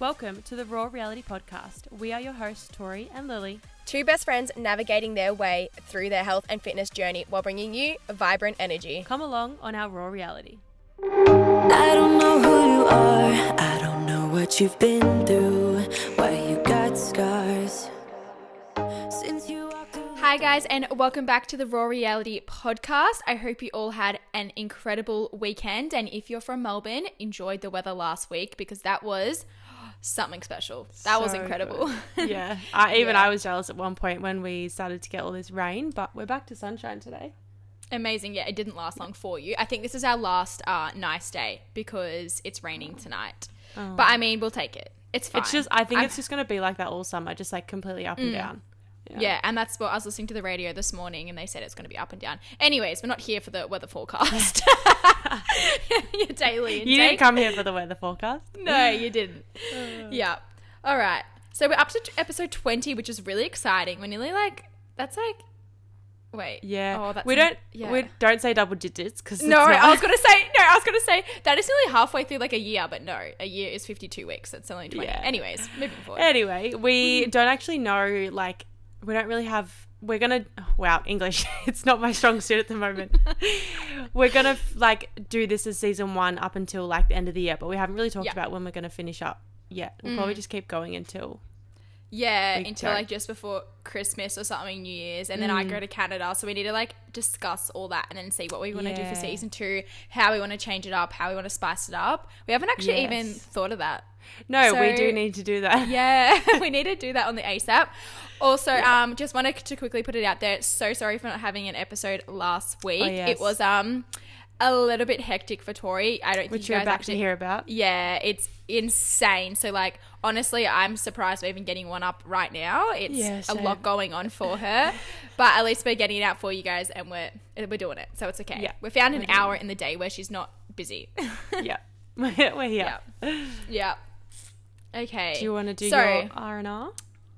Welcome to the Raw Reality Podcast. We are your hosts, Tori and Lily. Two best friends navigating their way through their health and fitness journey while bringing you vibrant energy. Come along on our Raw Reality. I don't know who you are. I don't know what you've been through. Why you got scars. Since you walked away. Hi guys, and welcome back to the Raw Reality Podcast. I hope you all had an incredible weekend. And if you're from Melbourne, enjoyed the weather last week because that was something special. That was incredible. Good. Yeah. I was jealous at one point when we started to get all this rain, but we're back to sunshine today. Amazing. Yeah, it didn't last long for you. I think this is our last nice day because it's raining tonight. Oh. But I mean, we'll take it. It's fine. It's just, it's just going to be like that all summer, just like completely up and down. Yeah, and that's what I was listening to the radio this morning and they said it's going to be up and down. Anyways, we're not here for the weather forecast. Your daily intake. You didn't come here for the weather forecast. No, you didn't. Yeah. All right. So we're up to episode 20, which is really exciting. We're nearly wait. Yeah. Oh, that's we don't say double digits because I was gonna say that is nearly halfway through like a year, but no, a year is 52 weeks. It's only 20. Yeah. Anyways, moving forward. Anyway, we don't actually know we don't really have – we're going to – wow, English. It's not my strong suit at the moment. We're going to, do this as season one up until, the end of the year, but we haven't really talked about when we're going to finish up yet. We'll probably just keep going until – just before Christmas or something, New Year's, and then I go to Canada. So we need to, discuss all that and then see what we want to do for season two, how we want to change it up, how we want to spice it up. We haven't actually even thought of that. No, so, we do need to do that. Yeah, we need to do that on the ASAP. Also, just wanted to quickly put it out there. So sorry for not having an episode last week. Oh, yes. It was a little bit hectic for Tori. I don't think which you guys about actually to hear about. Yeah, it's insane. So honestly, I'm surprised we're even getting one up right now. It's a lot going on for her, but at least we're getting it out for you guys, and we're doing it. So it's okay. Yeah, we found an hour in the day where she's not busy. Yeah, we're here. Yeah. Okay. Do you want to do your R&R?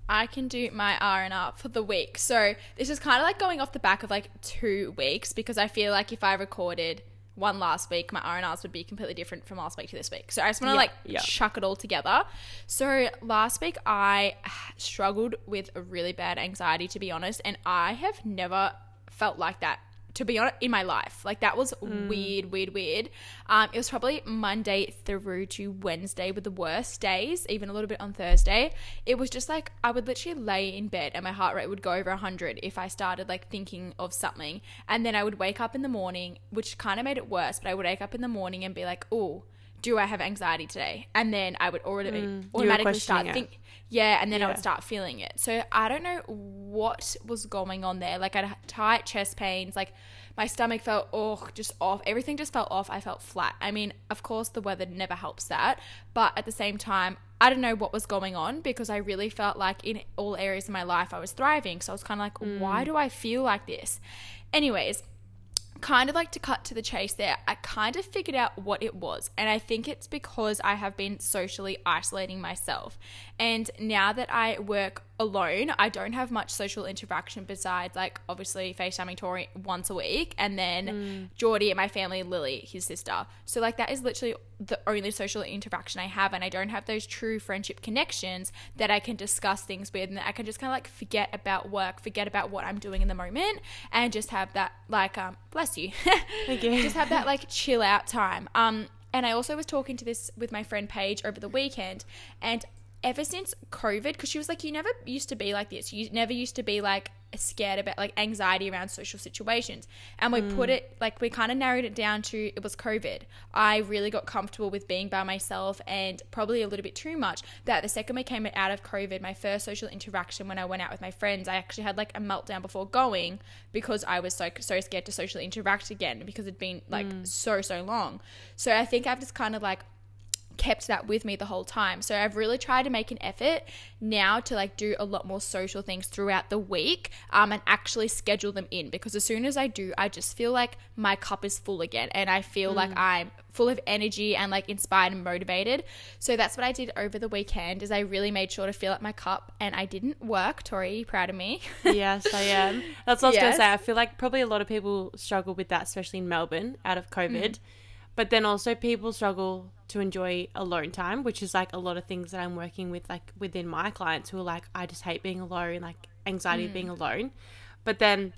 I can do my R&R for the week. So this is kind of going off the back of 2 weeks because I feel if I recorded one last week, my R&Rs would be completely different from last week to this week. So I just want to chuck it all together. So last week I struggled with a really bad anxiety, to be honest, and I have never felt like that, to be honest, in my life. That was weird. It was probably Monday through to Wednesday with the worst days, even a little bit on Thursday. It was just I would literally lay in bed and my heart rate would go over 100 if I started thinking of something. And then I would wake up in the morning, which kind of made it worse, but I would wake up in the morning and be oh, do I have anxiety today? And then I would automatically start thinking. Yeah, and then I would start feeling it. So I don't know what was going on there. I had tight chest pains. My stomach felt, just off. Everything just felt off. I felt flat. I mean, of course, the weather never helps that. But at the same time, I don't know what was going on because I really felt in all areas of my life I was thriving. So I was kind of why do I feel like this? Anyways, kind of to cut to the chase there, I kind of figured out what it was, and I think it's because I have been socially isolating myself, and now that I work alone I don't have much social interaction besides obviously FaceTiming Tori once a week and then Geordie and my family, Lily, his sister. So that is literally the only social interaction I have, and I don't have those true friendship connections that I can discuss things with, and I can just kind of forget about work, forget about what I'm doing in the moment, and just have that bless you. Thank you. Just have that chill out time. And I also was talking to this with my friend Paige over the weekend, and ever since COVID, because she was you never used to be like this. You never used to be scared about anxiety around social situations. And we put it we kind of narrowed it down to it was COVID. I really got comfortable with being by myself, and probably a little bit too much, that the second we came out of COVID, my first social interaction when I went out with my friends, I actually had a meltdown before going because I was so scared to socially interact again because it'd been so long. So I think I've just kind of kept that with me the whole time. So I've really tried to make an effort now to do a lot more social things throughout the week, and actually schedule them in, because as soon as I do, I just feel my cup is full again, and I feel I'm full of energy and inspired and motivated. So that's what I did over the weekend, is I really made sure to fill up my cup, and I didn't work. Tori, you proud of me? Yes, I am. That's what I was going to say. I feel probably a lot of people struggle with that, especially in Melbourne out of COVID, but then also people struggle to enjoy alone time, which is like a lot of things that I'm working with, like within my clients who are like, I just hate being alone, like anxiety of being alone. But then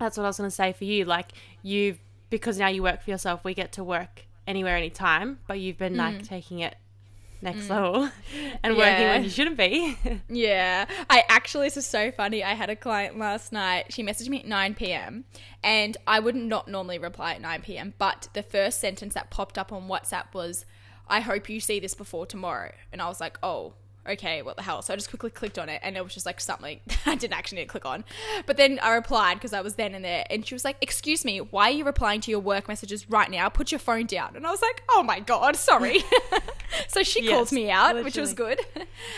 that's what I was going to say for you. Like you've, because now you work for yourself, we get to work anywhere, anytime, but you've been like taking it next level and working when you shouldn't be. I actually, this is so funny. I had a client last night. She messaged me at 9 p.m. and I would not normally reply at 9 p.m. but the first sentence that popped up on WhatsApp was, I hope you see this before tomorrow. And I was like, oh, okay, what the hell? So I just quickly clicked on it, and it was just like something I didn't actually need to click on. But then I replied because I was then and there, and she was like, excuse me, why are you replying to your work messages right now? Put your phone down. And I was like, oh my God, sorry. So she called me out, literally. Which was good.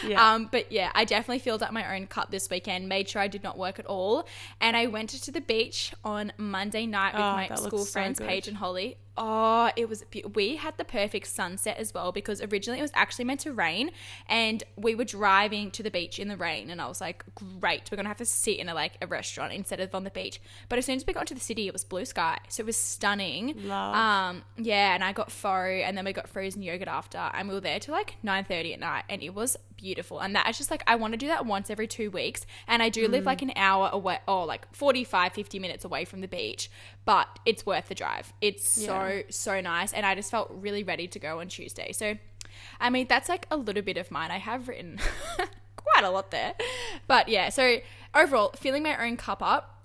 Yeah. But yeah, I definitely filled up my own cup this weekend, made sure I did not work at all. And I went to the beach on Monday night with my school friends, Paige and Holly. Oh, it was we had the perfect sunset as well, because originally it was actually meant to rain, and we were driving to the beach in the rain, and I was like, great, we're going to have to sit in a restaurant instead of on the beach. But as soon as we got into the city, it was blue sky. So it was stunning. Love. Yeah, and I got pho, and then we got frozen yogurt after, and we were there till like 9:30 at night, and it was beautiful. And that is just like, I want to do that once every 2 weeks, and I do live like an hour away, or like 45-50 minutes away from the beach, but it's worth the drive. It's so nice, and I just felt really ready to go on Tuesday. So I mean, that's like a little bit of mine. I have written quite a lot there, but yeah, so overall filling my own cup up.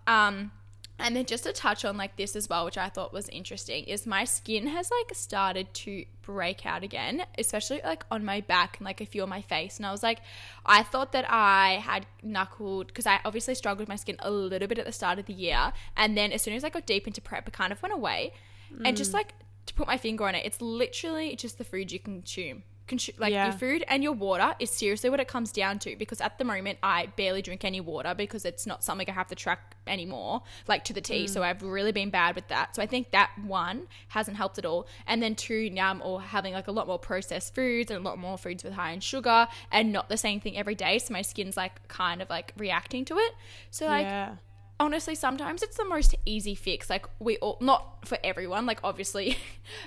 And then just to touch on like this as well, which I thought was interesting, is my skin has like started to break out again, especially like on my back and like a few on my face. And I was like, I thought that I had knuckled, because I obviously struggled with my skin a little bit at the start of the year, and then as soon as I got deep into prep, it kind of went away. And just like to put my finger on it, it's literally just the food you consume. Your food and your water is seriously what it comes down to, because at the moment I barely drink any water because it's not something I have to track anymore, like to the T. So I've really been bad with that. So I think that one hasn't helped at all. And then two, now I'm all having like a lot more processed foods and a lot more foods with high in sugar and not the same thing every day. So my skin's like kind of like reacting to it. So like honestly, sometimes it's the most easy fix. Like we all, not for everyone, like obviously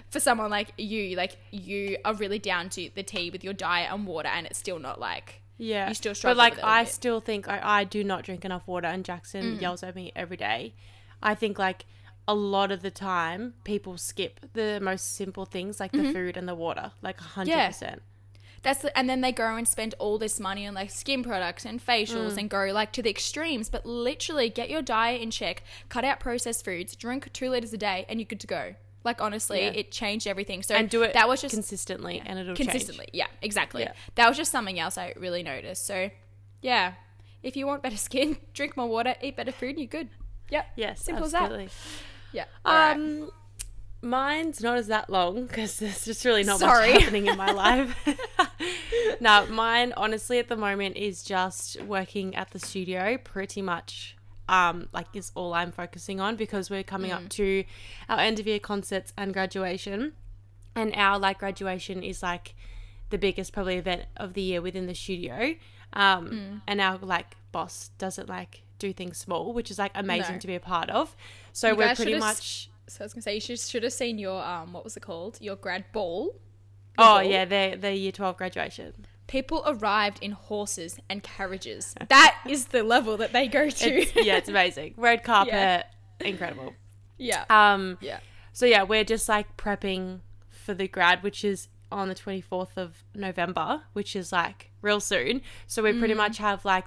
for someone like you are really down to the tea with your diet and water, and it's still not like, you still struggle. But like, I still think I do not drink enough water, and Jackson yells at me every day. I think like a lot of the time people skip the most simple things, like the food and the water, like 100%. And then they go and spend all this money on like skin products and facials and go like to the extremes. But literally, get your diet in check, cut out processed foods, drink 2 liters a day, and you're good to go. Like honestly, it changed everything. So and do it that was just consistently, and it'll consistently change. Yeah, exactly. Yeah. That was just something else I really noticed. So yeah, if you want better skin, drink more water, eat better food, and you're good. Yep. Yes. Simple as that. Yeah. Right. Mine's not as that long because there's just really not much happening in my life. No, mine honestly at the moment is just working at the studio pretty much, like is all I'm focusing on, because we're coming up to our end of year concerts and graduation, and our like graduation is like the biggest probably event of the year within the studio. And our like boss doesn't like do things small, which is like amazing to be a part of. So you we're pretty much... So I was going to say, you should have seen your, what was it called? Your grad ball. Yeah, the year 12 graduation. People arrived in horses and carriages. That is the level that they go to. It's amazing. Red carpet, incredible. So yeah, we're just like prepping for the grad, which is on the 24th of November, which is like real soon. So we pretty much have like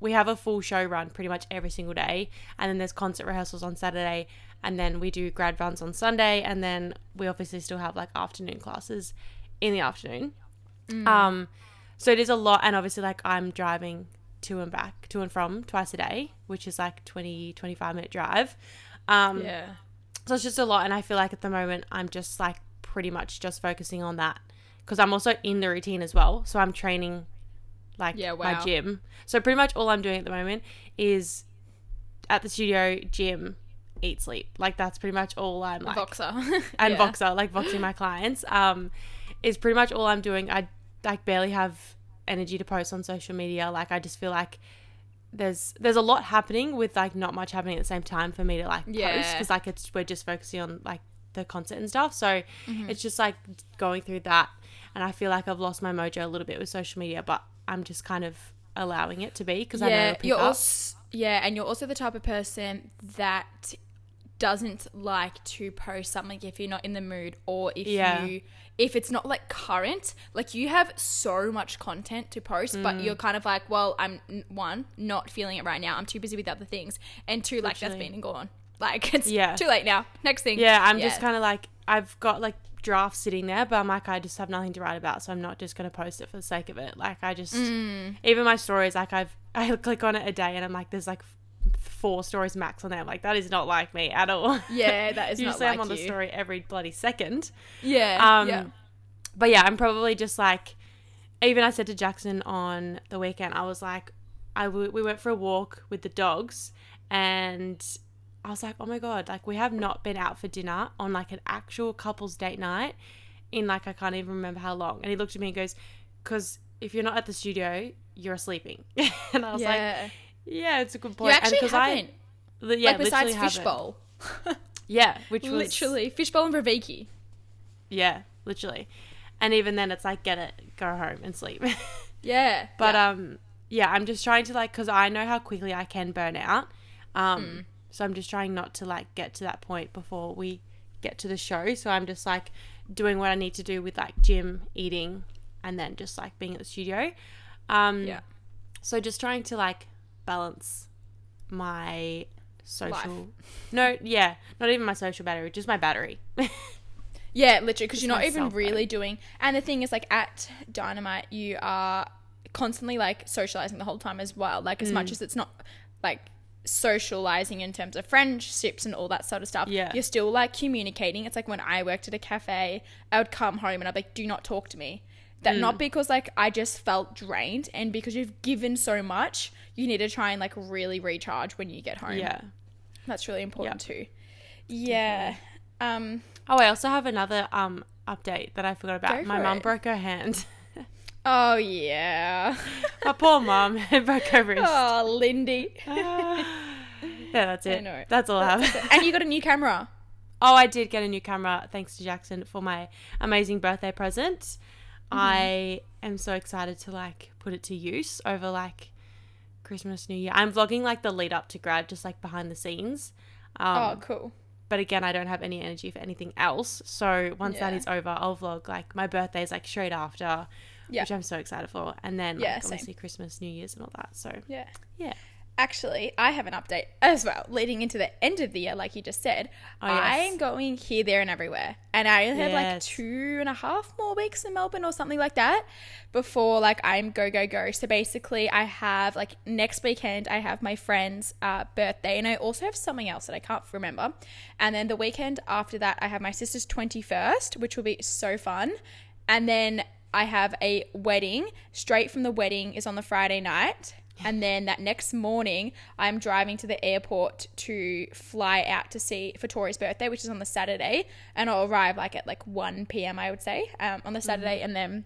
we have a full show run pretty much every single day. And then there's concert rehearsals on Saturday, and then we do grad runs on Sunday, and then we obviously still have like afternoon classes in the afternoon. So it is a lot, and obviously like I'm driving to and from twice a day, which is like 20-25 minute drive. So it's just a lot, and I feel like at the moment I'm just like pretty much just focusing on that, because I'm also in the routine as well. So I'm training like my gym. So pretty much all I'm doing at the moment is at the studio, gym, eat, sleep. Like that's pretty much all I'm like. Voxer. And Voxer, like voxing my clients, is pretty much all I'm doing. I like barely have energy to post on social media. Like I just feel like there's a lot happening with like not much happening at the same time for me to like post, because like we're just focusing on like the concert and stuff. So it's just like going through that. And I feel like I've lost my mojo a little bit with social media, but I'm just kind of allowing it to be because I know it'll pick up. And you're also the type of person that doesn't like to post something if you're not in the mood, or if you if it's not like current. Like, you have so much content to post, but you're kind of like, well, I'm one, not feeling it right now, I'm too busy with other things, and two, like, that's been and gone, like, it's too late now, next thing. I'm just kind of like, I've got like draft sitting there, but I'm like, I just have nothing to write about, so I'm not just going to post it for the sake of it. Like, I just even my stories, like, I click on it a day and I'm like, there's like four stories max on there. I'm like, that is not like me at all. That is usually not like I'm on the story every bloody second. But yeah, I'm probably just like, even I said to Jackson on the weekend, I was like, we went for a walk with the dogs, and I was like, oh my God, like, we have not been out for dinner on like an actual couple's date night in like, I can't even remember how long. And he looked at me and goes, because if you're not at the studio, you're sleeping. And I was like, yeah, it's a good point. You actually haven't. Like, besides Fishbowl. Which was... literally. Fishbowl and Raviki. Yeah, literally. And even then, it's like, get it, go home and sleep. But, yeah, I'm just trying to, like, because I know how quickly I can burn out. So I'm just trying not to, like, get to that point before we get to the show. So I'm just, like, doing what I need to do with, like, gym, eating, and then just, like, being at the studio. So just trying to, like... balance my social life. Not even my social battery, just my battery. Literally, because you're not even really doing. And the thing is, like, at Dynamite you are constantly like socializing the whole time as well, like, as much as it's not like socializing in terms of friendships and all that sort of stuff, you're still like communicating. It's like when I worked at a cafe, I would come home and I'd be like, do not talk to me. That not because, like, I just felt drained, and because you've given so much, you need to try and, like, really recharge when you get home. That's really important too. Oh, I also have another update that I forgot about. My mum broke her hand. Oh, yeah. My poor mum broke her wrist. Oh, Lindy. That's it. I know. That's all I have. And you got a new camera. Oh, I did get a new camera, thanks to Jackson for my amazing birthday present. I am so excited to, like, put it to use over, like, Christmas, New Year. I'm vlogging, like, the lead up to grad, just, like, behind the scenes. Oh, cool. But, again, I don't have any energy for anything else. So, once that is over, I'll vlog, like, my birthday is, like, straight after, which I'm so excited for. And then, like, obviously Christmas, New Year's and all that. So, yeah. Actually, I have an update as well, leading into the end of the year, like you just said. Oh, yes. I am going here, there, and everywhere. And I only have, like, 2.5 more weeks in Melbourne or something like that before, like, I'm go, go, go. So, basically, I have, like, next weekend, I have my friend's birthday. And I also have something else that I can't remember. And then the weekend after that, I have my sister's 21st, which will be so fun. And then I have a wedding. Straight from the wedding is on the Friday night. And then that next morning, I'm driving to the airport to fly out to see for Tori's birthday, which is on the Saturday. And I'll arrive like at like 1 p.m., I would say, on the Saturday. And then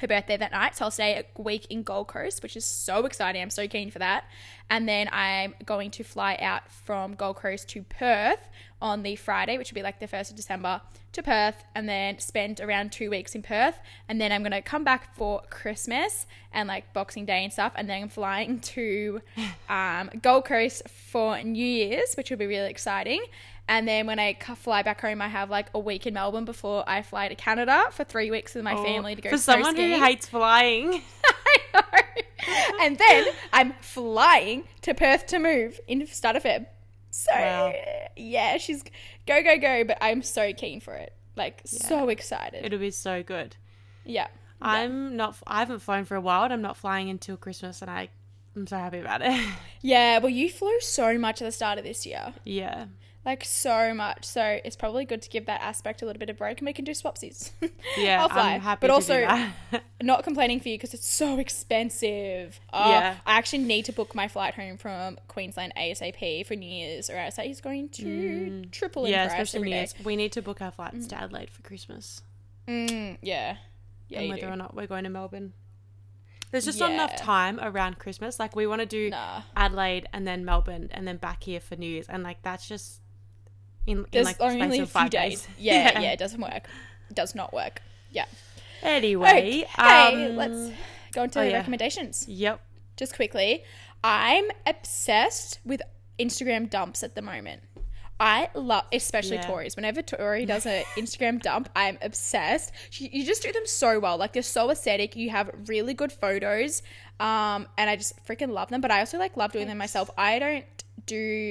her birthday that night. So I'll stay a week in Gold Coast, which is so exciting. I'm so keen for that. And then I'm going to fly out from Gold Coast to Perth on the Friday, which will be like the 1st of December, to Perth, and then spend around 2 weeks in Perth. And then I'm going to come back for Christmas and like Boxing Day and stuff. And then I'm flying to Gold Coast for New Year's, which will be really exciting. And then when I fly back home, I have like a week in Melbourne before I fly to Canada for 3 weeks with my family to go snow skiing. For someone who hates flying. I know. And then I'm flying to Perth to move in start of Feb. So, yeah, she's go, go, go, but I'm so keen for it. Like, so excited. It'll be so good. Yeah. I haven't flown for a while, and I'm not flying until Christmas, and I'm so happy about it. Yeah, well, you flew so much at the start of this year. Yeah. Like, so much. So, it's probably good to give that aspect a little bit of break, and we can do swapsies. Yeah, I'll fly. I'm happy but to also, do that. Not complaining for you because it's so expensive. I actually need to book my flight home from Queensland ASAP for New Year's, or else it's going to triple in price especially every New Year's. Day. We need to book our flights to Adelaide for Christmas. Yeah, and whether or not we're going to Melbourne. There's just not enough time around Christmas. Like, we want to do Adelaide and then Melbourne and then back here for New Year's, and, like, that's just in like only a few days. Yeah, it doesn't work. It does not work. Yeah. Anyway. Okay, let's go into the recommendations. Yep. Just quickly. I'm obsessed with Instagram dumps at the moment. I love, especially Tori's. Whenever Tori does an Instagram dump, I'm obsessed. You just do them so well. Like, they're so aesthetic. You have really good photos, and I just freaking love them. But I also, like, love doing them myself. I don't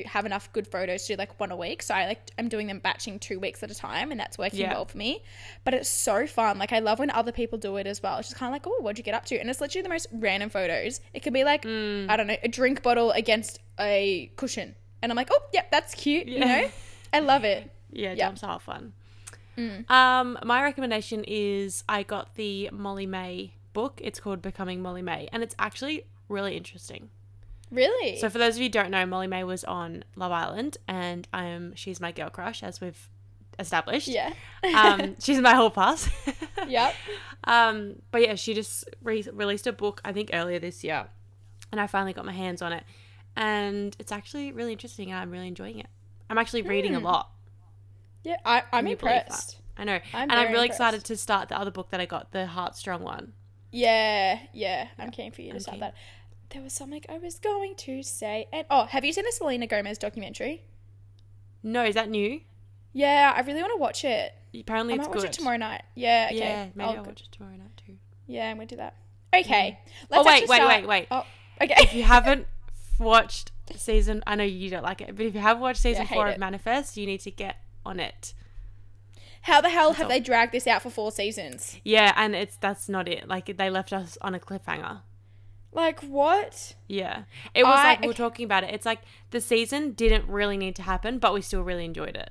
have enough good photos to do, like, one a week. So I'm doing them batching 2 weeks at a time, and that's working well for me. But it's so fun. Like, I love when other people do it as well. It's just kind of like, oh, what'd you get up to? And it's literally the most random photos. It could be, like, I don't know, a drink bottle against a cushion. And I'm like, oh, yeah, that's cute, you know? I love it. Yeah, dumps are fun. Mm. My recommendation is I got the Molly Mae book. It's called Becoming Molly Mae, and it's actually really interesting. Really? So for those of you who don't know, Molly Mae was on Love Island, and she's my girl crush, as we've established. Yeah. She's my whole pass. Yep. But, yeah, she just released a book, I think, earlier this year, and I finally got my hands on it. And it's actually really interesting, and I'm really enjoying it. I'm actually reading a lot. Yeah, I'm impressed. I know. I'm really excited to start the other book that I got, the Heartstrong one. Yeah. I'm keen for you to start that. There was something I was going to say. And have you seen the Selena Gomez documentary? No, is that new? Yeah, I really want to watch it. Apparently it's good. I might watch it tomorrow night. Yeah, okay. Yeah, maybe I'll watch it tomorrow night too. Yeah, I'm going to do that. Okay. Yeah. Let's wait. Oh, okay. If you haven't watched season, I know you don't like it, but if you have watched season 4 of Manifest, you need to get on it. How the hell have they dragged this out for 4 seasons? Yeah, and that's not it. Like, they left us on a cliffhanger. Like, what? Yeah. It was like, we're talking about it. It's like the season didn't really need to happen, but we still really enjoyed it.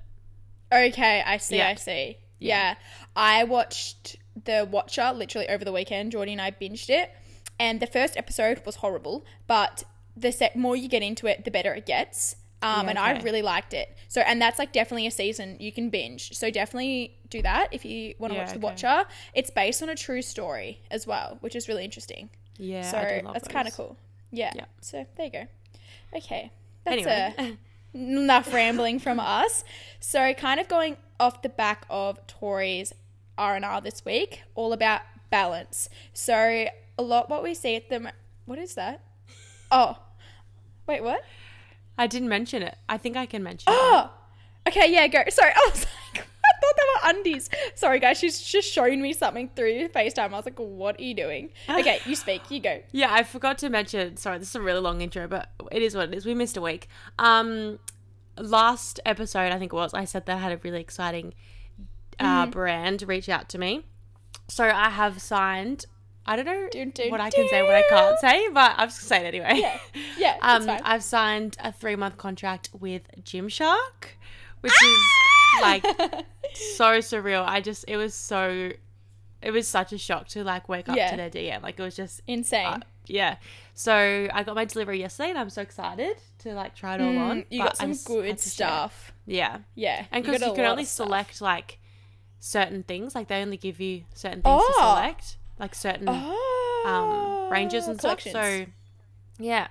Okay, I see. Yeah. I watched The Watcher literally over the weekend. Geordie and I binged it, and the first episode was horrible, but the more you get into it, the better it gets. And I really liked it. So, and that's like definitely a season you can binge. So definitely do that if you want to watch The Watcher. It's based on a true story as well, which is really interesting. Yeah. So I do love that's kind of cool. Yeah. So there you go. Okay. Enough rambling from us. So kind of going off the back of Tori's R&R this week, all about balance. So a lot what we see at the what is that? Oh, wait, what? I didn't mention it. I think I can mention it. Okay, yeah, go. Sorry, I was like, I thought they were undies. Sorry, guys, she's just shown me something through FaceTime. I was like, what are you doing? Okay, you speak, you go. Yeah, I forgot to mention, sorry, this is a really long intro, but it is what it is. We missed a week. Last episode, I think it was, I said that I had a really exciting brand reach out to me. So I have signed... I don't know what I can say, what I can't say, but I'm just saying it anyway. Yeah, that's fine. I've signed a 3-month contract with Gymshark, which is like so surreal. It was such a shock to like wake up to their DM. Like, it was just insane. Yeah. So I got my delivery yesterday, and I'm so excited to like try it all on. You got some good stuff. Yeah. And because you can only select like certain things, like they only give you certain things to select. Like certain ranges and stuff. So, yeah.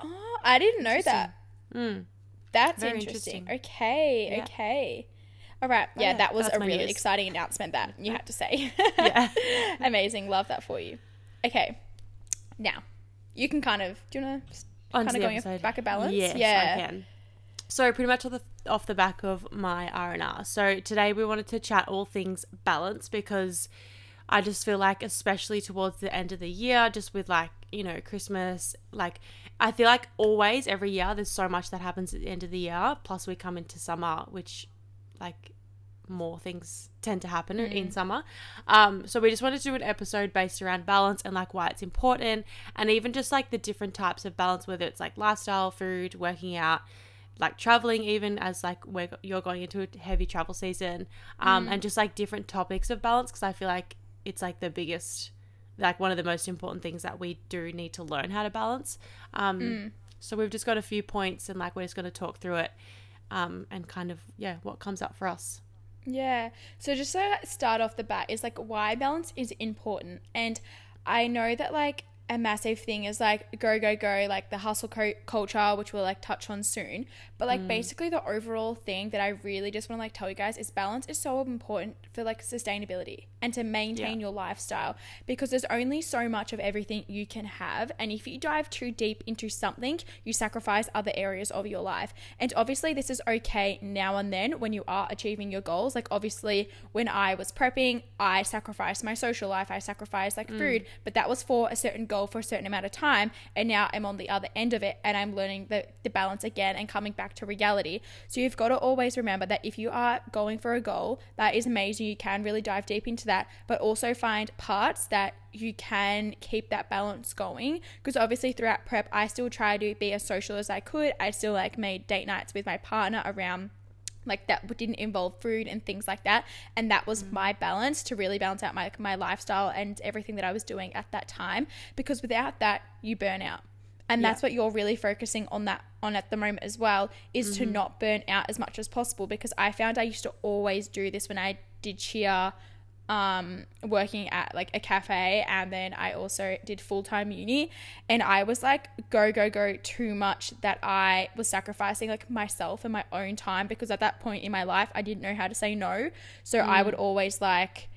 Oh, I didn't know that. That's interesting. Okay, yeah. Okay. All right. Yeah, that was a really exciting announcement that you had to say. Yeah. Amazing. Love that for you. Okay. Now, you can do you want to kind of go on your back of balance? Yes, I can. So pretty much off the back of my R&R. So today we wanted to chat all things balance because... I just feel like, especially towards the end of the year, just with like, you know, Christmas, like I feel like always every year there's so much that happens at the end of the year. Plus we come into summer, which like more things tend to happen in summer. So we just wanted to do an episode based around balance and like why it's important, and even just like the different types of balance, whether it's like lifestyle, food, working out, like traveling, even as like you're going into a heavy travel season, and just like different topics of balance, because I feel like it's like the biggest, like one of the most important things that we do need to learn how to balance. So we've just got a few points, and like we're just going to talk through it and kind of, yeah, what comes up for us. Yeah. So just to start off the bat is like why balance is important. And I know that like a massive thing is like go, like the hustle culture, which we'll like touch on soon. But like basically the overall thing that I really just want to like tell you guys is balance is so important for like sustainability and to maintain your lifestyle, because there's only so much of everything you can have. And if you dive too deep into something, you sacrifice other areas of your life. And obviously this is okay now and then when you are achieving your goals. Like obviously when I was prepping, I sacrificed my social life. I sacrificed like food, but that was for a certain goal for a certain amount of time, and now I'm on the other end of it and I'm learning the balance again and coming back to reality. So you've got to always remember that if you are going for a goal that is amazing, you can really dive deep into that, but also find parts that you can keep that balance going. Because obviously throughout prep I still tried to be as social as I could. I still like made date nights with my partner around like that didn't involve food and things like that, and that was my balance to really balance out my lifestyle and everything that I was doing at that time, because without that you burn out. And that's what you're really focusing on at the moment as well, is to not burn out as much as possible. Because I found I used to always do this when I did cheer, working at like a cafe, and then I also did full-time uni, and I was like go too much that I was sacrificing like myself and my own time, because at that point in my life I didn't know how to say no. So I would always like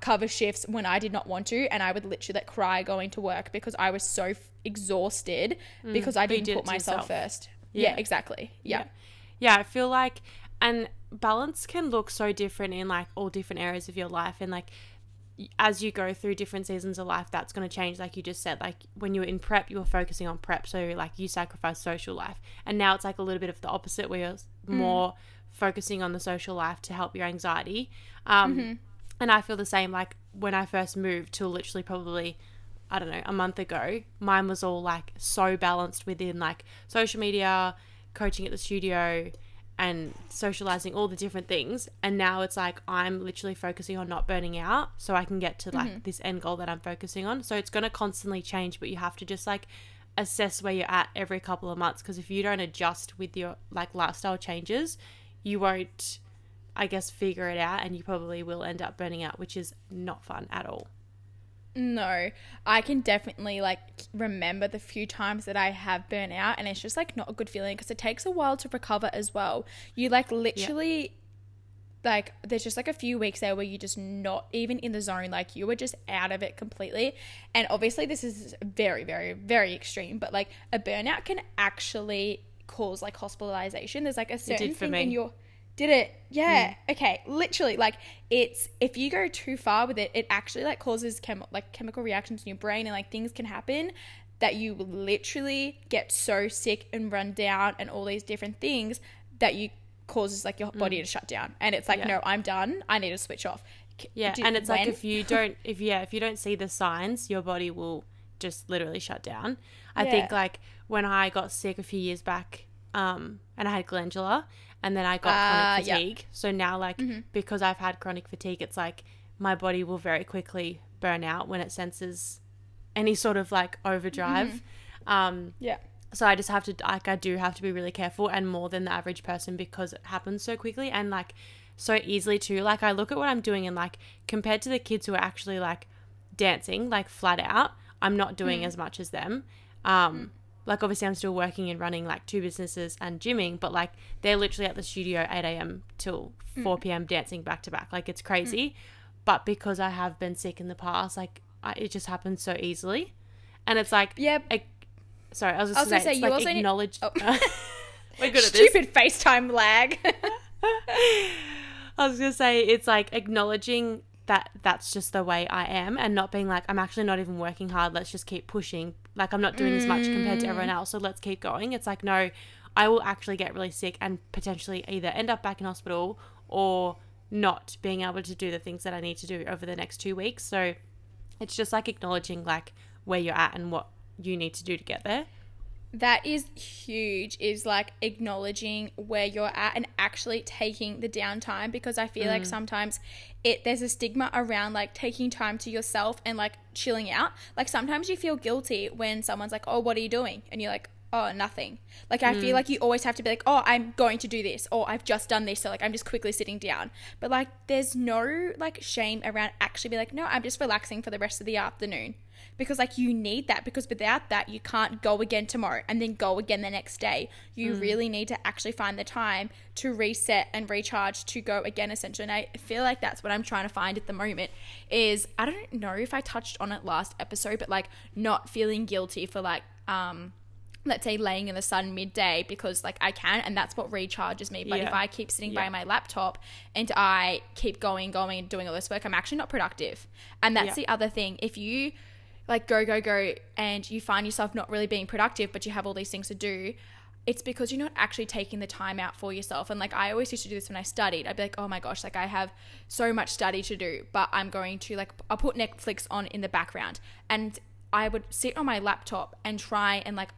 cover shifts when I did not want to, and I would literally like cry going to work because I was so exhausted because I didn't put myself first. I feel like, and balance can look so different in like all different areas of your life, and like as you go through different seasons of life that's going to change. Like you just said, like when you were in prep you were focusing on prep, so like you sacrificed social life, and now it's like a little bit of the opposite where you're more focusing on the social life to help your anxiety. And I feel the same. Like when I first moved till literally probably I don't know a month ago, mine was all like so balanced within like social media, coaching at the studio, and socializing, all the different things. And now it's like I'm literally focusing on not burning out so I can get to like this end goal that I'm focusing on. So it's going to constantly change, but you have to just like assess where you're at every couple of months, because if you don't adjust with your like lifestyle changes, you won't, I guess, figure it out, and you probably will end up burning out, which is not fun at all. No, I can definitely like remember the few times that I have burnt out, and it's just like not a good feeling because it takes a while to recover as well. You like literally like there's just like a few weeks there where you're just not even in the zone, like you were just out of it completely. And obviously this is very, very, very extreme, but like a burnout can actually cause like hospitalization. There's like a certain thing in your... Did it? Yeah. Okay. Literally, like it's, if you go too far with it, it actually like causes chemical reactions in your brain, and like things can happen that you literally get so sick and run down and all these different things that you causes like your body to shut down. And it's like, no, I'm done. I need to switch off. And it's like, if you don't see the signs, your body will just literally shut down. I think like when I got sick a few years back, and I had glandular, and then I got chronic fatigue. Yep. So now like because I've had chronic fatigue, it's like my body will very quickly burn out when it senses any sort of like overdrive. So I just have to like I do have to be really careful, and more than the average person, because it happens so quickly and like so easily too. Like I look at what I'm doing, and like compared to the kids who are actually like dancing like flat out, I'm not doing as much as them. Like, obviously, I'm still working and running, like, two businesses and gymming, but, like, they're literally at the studio 8 a.m. till 4 p.m. dancing back to back. Like, it's crazy. But because I have been sick in the past, like, it just happens so easily. And it's, like... Yeah. I was just going to say, you like also acknowledge... We're good at this. Stupid FaceTime lag. I was going to say, it's, like, acknowledging... that's just the way I am, and not being like, I'm actually not even working hard, let's just keep pushing, like I'm not doing as much compared to everyone else, so let's keep going. It's like, no, I will actually get really sick and potentially either end up back in hospital or not being able to do the things that I need to do over the next 2 weeks. So it's just like acknowledging like where you're at and what you need to do to get there. That is huge, is like acknowledging where you're at and actually taking the downtime, because I feel like sometimes there's a stigma around like taking time to yourself and like chilling out. Like sometimes you feel guilty when someone's like, oh, what are you doing? And you're like, oh, nothing. Like I feel like you always have to be like, oh, I'm going to do this, or I've just done this, so like I'm just quickly sitting down. But like there's no like shame around actually be like, no, I'm just relaxing for the rest of the afternoon. because like you need that, because without that you can't go again tomorrow and then go again the next day. You really need to actually find the time to reset and recharge to go again, essentially. And I feel like that's what I'm trying to find at the moment is, I don't know if I touched on it last episode, but like not feeling guilty for like, let's say laying in the sun midday, because like I can, and that's what recharges me. But if I keep sitting by my laptop and I keep going and doing all this work, I'm actually not productive. And that's the other thing. If you like go and you find yourself not really being productive, but you have all these things to do, it's because you're not actually taking the time out for yourself. And like I always used to do this when I studied. I'd be like, oh my gosh, like I have so much study to do, but I'm going to like, I'll put Netflix on in the background, and I would sit on my laptop and try and like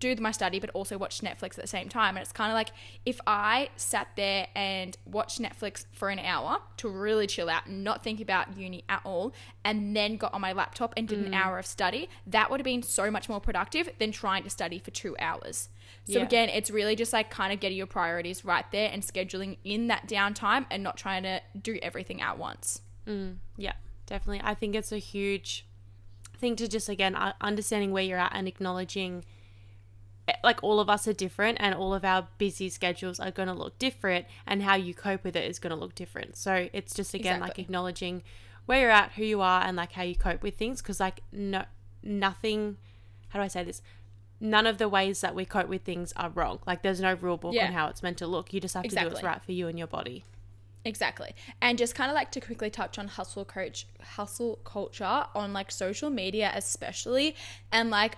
do my study but also watch Netflix at the same time. And it's kind of like, if I sat there and watched Netflix for an hour to really chill out and not think about uni at all, and then got on my laptop and did an hour of study, that would have been so much more productive than trying to study for 2 hours. So again, it's really just like kind of getting your priorities right there and scheduling in that downtime and not trying to do everything at once. Yeah, definitely. I think it's a huge thing to just, again, understanding where you're at and acknowledging like all of us are different and all of our busy schedules are going to look different, and how you cope with it is going to look different. So it's just, again, like acknowledging where you're at, who you are, and like how you cope with things. Because like nothing, how do I say this? None of the ways that we cope with things are wrong. Like there's no rule book on how it's meant to look. You just have to do what's right for you and your body. Exactly. And just kind of like to quickly touch on hustle culture on like social media especially, and like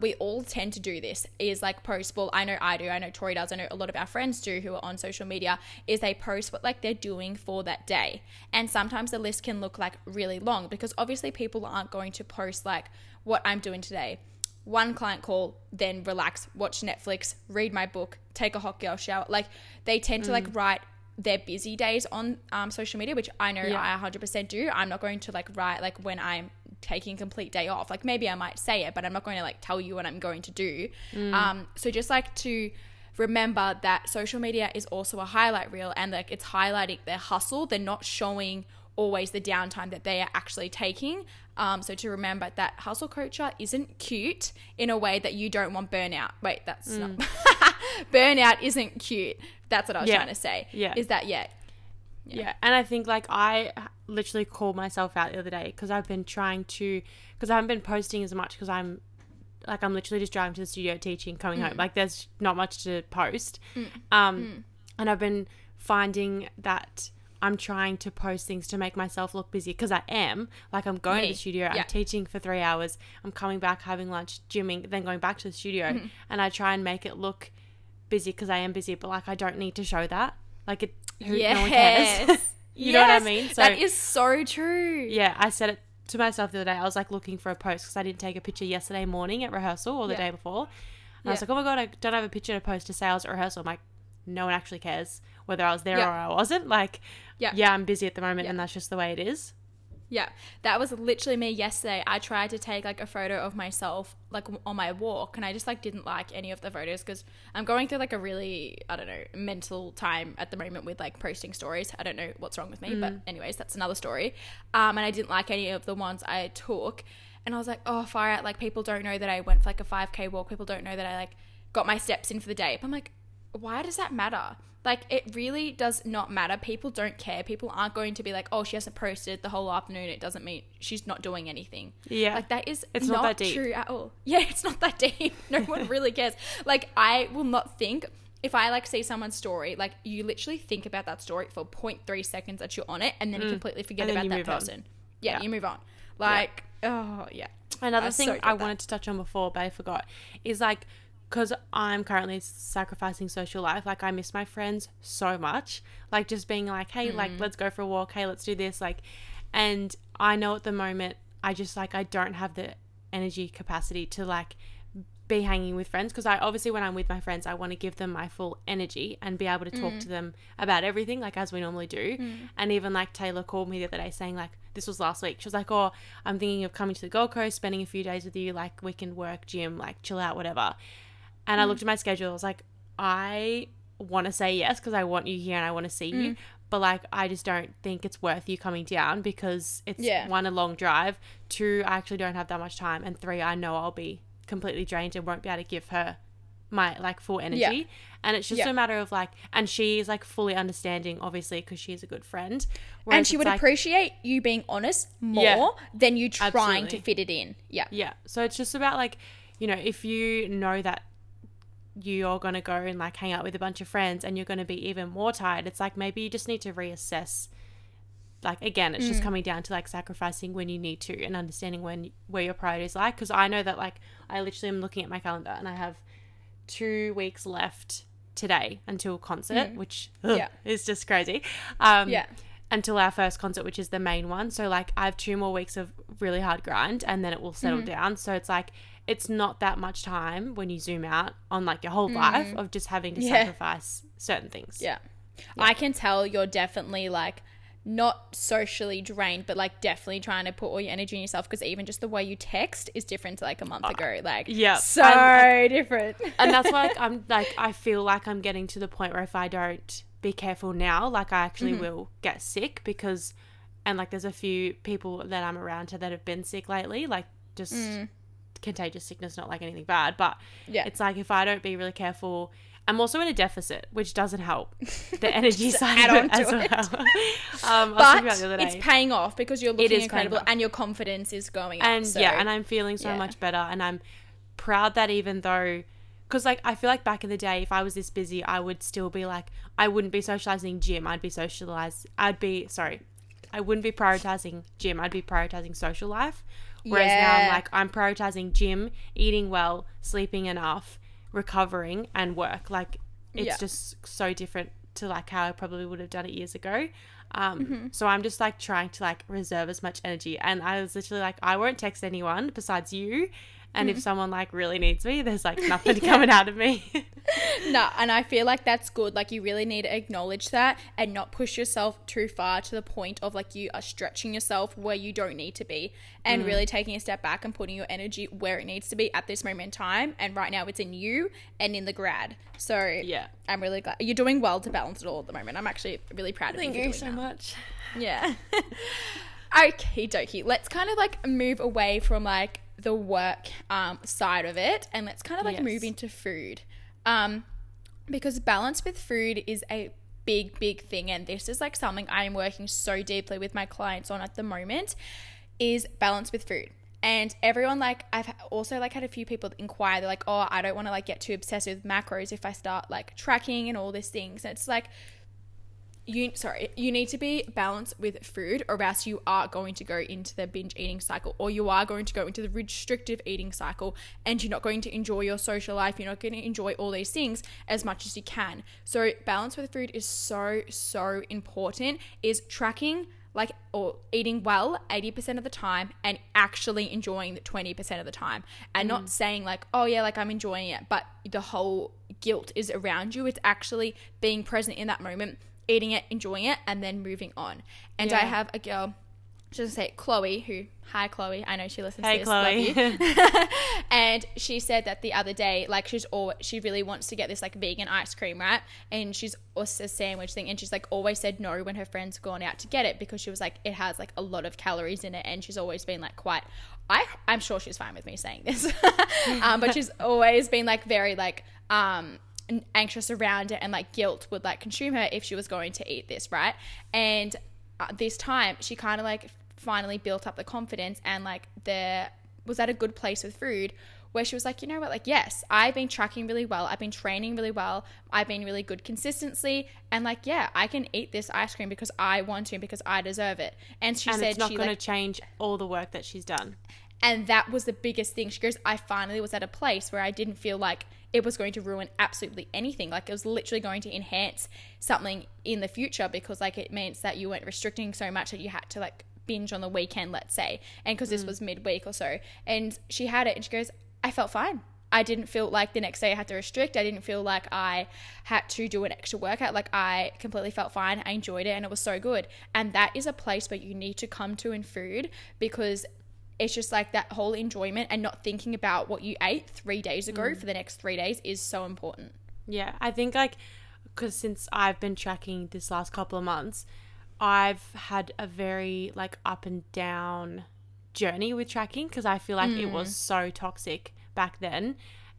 we all tend to do this, is like post, well, I know I do, I know Tori does, I know a lot of our friends do who are on social media, is they post what like they're doing for that day. And sometimes the list can look like really long, because obviously people aren't going to post like, what I'm doing today, one client call, then relax, watch Netflix, read my book, take a hot girl shower. Like they tend to like write their busy days on social media, which I know I 100% do. I'm not going to like write like when I'm taking a complete day off. Like maybe I might say it, but I'm not going to like tell you what I'm going to do. So just like to remember that social media is also a highlight reel, and like it's highlighting their hustle. They're not showing always the downtime that they are actually taking. So to remember that hustle culture isn't cute, in a way that you don't want burnout. Wait, that's not burnout isn't cute. That's what I was trying to say. Is that And I think like I literally called myself out the other day, because I've been trying to, because I haven't been posting as much, because I'm like, I'm literally just driving to the studio, teaching, coming home. Like there's not much to post. And I've been finding that I'm trying to post things to make myself look busy, because I am. Like I'm going to the studio, I'm teaching for 3 hours, I'm coming back, having lunch, gymming, then going back to the studio. And I try and make it look busy, because I am busy, but like I don't need to show that. Like it, no one cares. You know what I mean? So, that is so true. Yeah, I said it to myself the other day. I was like looking for a post, because I didn't take a picture yesterday morning at rehearsal, or the day before. And I was like, oh my God, I don't have a picture to post to say I was at rehearsal. I'm like, no one actually cares whether I was there or I wasn't. Like, I'm busy at the moment and that's just the way it is. Yeah, that was literally me yesterday. I tried to take like a photo of myself like on my walk, and I just like didn't like any of the photos, because I'm going through like a really, I don't know, mental time at the moment with like posting stories. I don't know what's wrong with me, but anyways, that's another story. And I didn't like any of the ones I took, and I was like, oh, fire out, like people don't know that I went for like a 5K walk. People don't know that I like got my steps in for the day. But I'm like, why does that matter? Like it really does not matter. People don't care. People aren't going to be like, oh, she hasn't posted the whole afternoon, it doesn't mean she's not doing anything. Yeah, like that is, it's not that deep. True at all. Yeah, it's not that deep. No one really cares. Like I will not think, if I like see someone's story, like you literally think about that story for 0.3 seconds that you're on it, and then you completely forget about that person. Yeah, you move on. Like oh yeah, another thing so I wanted to touch on before but I forgot is like, because I'm currently sacrificing social life, like I miss my friends so much. Like just being like, hey, like let's go for a walk, hey, let's do this. Like, and I know at the moment I just like, I don't have the energy capacity to like be hanging with friends, because I obviously, when I'm with my friends, I want to give them my full energy and be able to talk to them about everything, like as we normally do. And even like Taylor called me the other day saying, like, this was last week, she was like, oh, I'm thinking of coming to the Gold Coast, spending a few days with you, like we can work, gym, like chill out, whatever. And I looked at my schedule, I was like, I want to say yes, because I want you here and I want to see you, But, like, I just don't think it's worth you coming down because it's, one, a long drive. Two, I actually don't have that much time. And three, I know I'll be completely drained and won't be able to give her my, like, full energy. Yeah. And it's just a matter of, like, and she's, like, fully understanding, obviously, because she's a good friend. And she would appreciate you being honest more than you trying to fit it in. Yeah. Yeah. So it's just about, like, you know, if you know that you're going to go and, like, hang out with a bunch of friends and you're going to be even more tired, it's like maybe you just need to reassess. Like, again, it's just coming down to, like, sacrificing when you need to and understanding where your priorities lie. Because I know that, like, I literally am looking at my calendar and I have 2 weeks left today until concert, which is just crazy. Until our first concert, which is the main one. So, like, I have 2 more weeks of really hard grind and then it will settle down. So it's like, it's not that much time when you zoom out on, like, your whole life of just having to sacrifice certain things. Yeah. I can tell you're definitely, like, not socially drained, but, like, definitely trying to put all your energy in yourself, because even just the way you text is different to, like, a month ago. Like, so different. And that's why, like, I'm, like, I feel like I'm getting to the point where if I don't be careful now, like, I actually will get sick because, and, like, there's a few people that I'm around to that have been sick lately, like, just contagious sickness, not like anything bad, but it's like if I don't be really careful. I'm also in a deficit, which doesn't help the energy side of it as well. But it's paying off because you're looking incredible and your confidence is going up. So. Yeah, and I'm feeling so much better, and I'm proud that even though, because, like, I feel like back in the day, if I was this busy, I would still be like, I wouldn't be socializing gym. I wouldn't be prioritizing gym. I'd be prioritizing social life. Whereas now I'm like, I'm prioritizing gym, eating well, sleeping enough, recovering, and work. Like, it's just so different to, like, how I probably would have done it years ago. So I'm just, like, trying to, like, reserve as much energy. And I was literally like, I won't text anyone besides you. And if someone, like, really needs me, there's, like, nothing coming out of me. No, and I feel like that's good. Like, you really need to acknowledge that and not push yourself too far to the point of, like, you are stretching yourself where you don't need to be, and really taking a step back and putting your energy where it needs to be at this moment in time. And right now it's in you and in the grad. So I'm really glad. You're doing well to balance it all at the moment. I'm actually really proud of you. Thank you so much. Yeah. Okay, dokie. Let's kind of, like, move away from, like, the work side of it, and let's kind of, like, move into food, because balance with food is a big thing, and this is, like, something I am working so deeply with my clients on at the moment, is balance with food. And everyone, like, I've also, like, had a few people inquire, they're like, oh, I don't want to, like, get too obsessed with macros if I start, like, tracking and all these things. And it's like, you need to be balanced with food, or else you are going to go into the binge eating cycle, or you are going to go into the restrictive eating cycle, and you're not going to enjoy your social life. You're not going to enjoy all these things as much as you can. So balance with food is so important, is tracking, like, or eating well 80% of the time and actually enjoying the 20% of the time, and not saying, like, oh yeah, like, I'm enjoying it, but the whole guilt is around you. It's actually being present in that moment, eating it, enjoying it, and then moving on. And I have a girl, just to say, Chloe, who, hi Chloe, I know she listens to this. Hey Chloe. Love you. And she said that the other day, like, she really wants to get this, like, vegan ice cream, right? And she's also a sandwich thing, and she's, like, always said no when her friends gone out to get it, because she was like, it has, like, a lot of calories in it, and she's always been, like, quite, I'm sure she's fine with me saying this, but she's always been, like, very, like, anxious around it, and, like, guilt would, like, consume her if she was going to eat this, right? And this time she kind of, like, finally built up the confidence, and, like, there was at a good place with food where she was like, you know what, like, yes, I've been tracking really well, I've been training really well, I've been really good consistency, and, like, yeah, I can eat this ice cream because I want to, because I deserve it. And she said it's not going, like, to change all the work that she's done. And that was the biggest thing. She goes, I finally was at a place where I didn't feel like it was going to ruin absolutely anything. Like, it was literally going to enhance something in the future, because, like, it means that you weren't restricting so much that you had to, like, binge on the weekend, let's say, and because this was midweek or so. And she had it, and she goes, I felt fine. I didn't feel like the next day I had to restrict. I didn't feel like I had to do an extra workout. Like, I completely felt fine. I enjoyed it, and it was so good. And that is a place where you need to come to in food, because it's just, like, that whole enjoyment and not thinking about what you ate 3 days ago for the next 3 days is so important. Yeah, I think, like, because since I've been tracking this last couple of months, I've had a very like up and down journey with tracking because I feel like it was so toxic back then,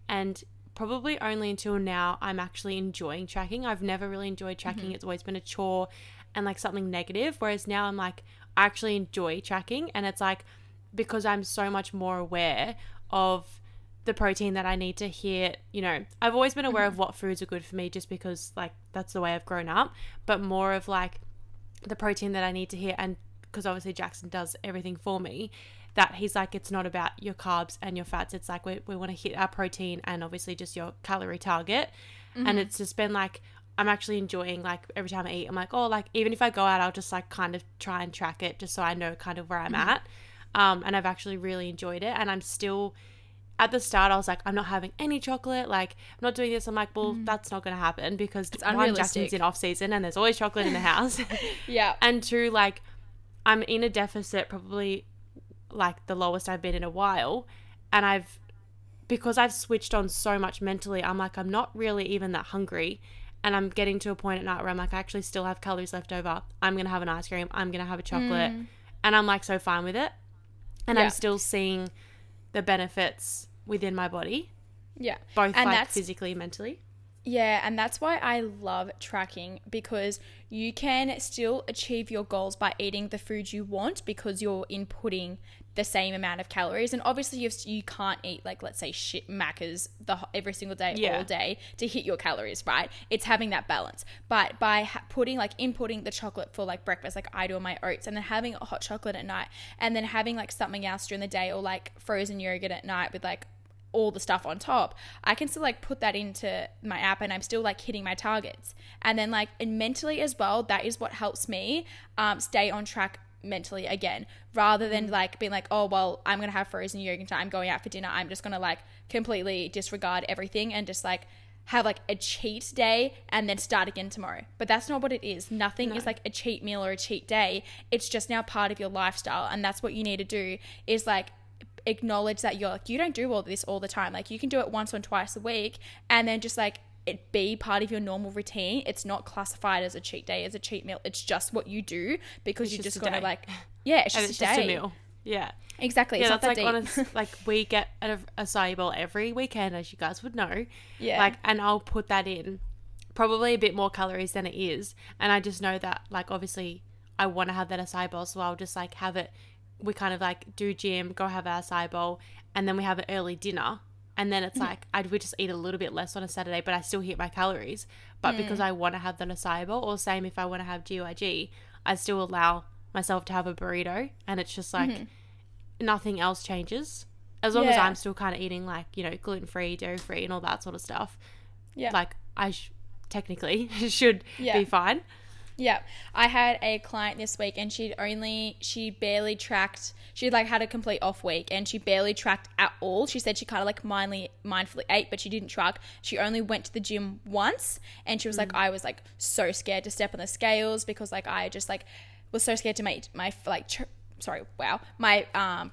and probably only until now I'm actually enjoying tracking. I've never really enjoyed tracking. It's always been a chore and like something negative, whereas now I'm like, I actually enjoy tracking, and it's like because I'm so much more aware of the protein that I need to hit. You know, I've always been aware of what foods are good for me just because like that's the way I've grown up, but more of like the protein that I need to hit, and because obviously Jackson does everything for me, that he's like, it's not about your carbs and your fats, it's like we want to hit our protein and obviously just your calorie target. And it's just been like, I'm actually enjoying like every time I eat, I'm like, oh, like even if I go out, I'll just like kind of try and track it just so I know kind of where I'm at. And I've actually really enjoyed it, and I'm still at the start I was like, I'm not having any chocolate, like I'm not doing this. I'm like, well, that's not going to happen because it's one, Jackson's in off season and there's always chocolate in the house. And two, like I'm in a deficit probably like the lowest I've been in a while, and because I've switched on so much mentally, I'm like, I'm not really even that hungry, and I'm getting to a point at night where I'm like, I actually still have calories left over. I'm going to have an ice cream. I'm going to have a chocolate. And I'm like so fine with it. And I'm still seeing the benefits within my body. Both and like physically and mentally. Yeah, and that's why I love tracking, because you can still achieve your goals by eating the food you want because you're inputting the same amount of calories. And obviously you can't eat like, let's say, shit Maccas every single day, all day to hit your calories, right? It's having that balance. But by putting like inputting the chocolate for like breakfast, like I do on my oats, and then having a hot chocolate at night, and then having like something else during the day, or like frozen yogurt at night with like all the stuff on top, I can still like put that into my app, and I'm still like hitting my targets. And then like, and mentally as well, that is what helps me stay on track mentally again, rather than like being like, oh well, I'm gonna have frozen yogurt tonight, I'm going out for dinner, I'm just gonna like completely disregard everything and just like have like a cheat day and then start again tomorrow. But that's not what it is. Nothing is like a cheat meal or a cheat day. It's just now part of your lifestyle, and that's what you need to do, is like acknowledge that you're like, you don't do all this all the time, like you can do it once or twice a week, and then just like it be part of your normal routine. It's not classified as a cheat day, as a cheat meal. It's just what you do because it's just gonna like it's just a meal. Yeah, exactly. Yeah, it's that's not like that deep. Like we get an acai bowl every weekend, as you guys would know. Yeah, like, and I'll put that in probably a bit more calories than it is, and I just know that like obviously I want to have that acai bowl, so I'll just like have it. We kind of like do gym, go have our acai bowl, and then we have an early dinner, and then it's like we just eat a little bit less on a Saturday, but I still hit my calories. But because I want to have that acai bowl, or same if I want to have GYG, I still allow myself to have a burrito, and it's just like nothing else changes as long as I'm still kind of eating like, you know, gluten-free, dairy-free and all that sort of stuff. Yeah, like I technically should be fine. Yeah, I had a client this week, and she barely tracked. She like had a complete off week, and she barely tracked at all. She said she kind of like mindfully ate, but she didn't track. She only went to the gym once, and she was like, I was like so scared to step on the scales because like I just like was so scared to make my like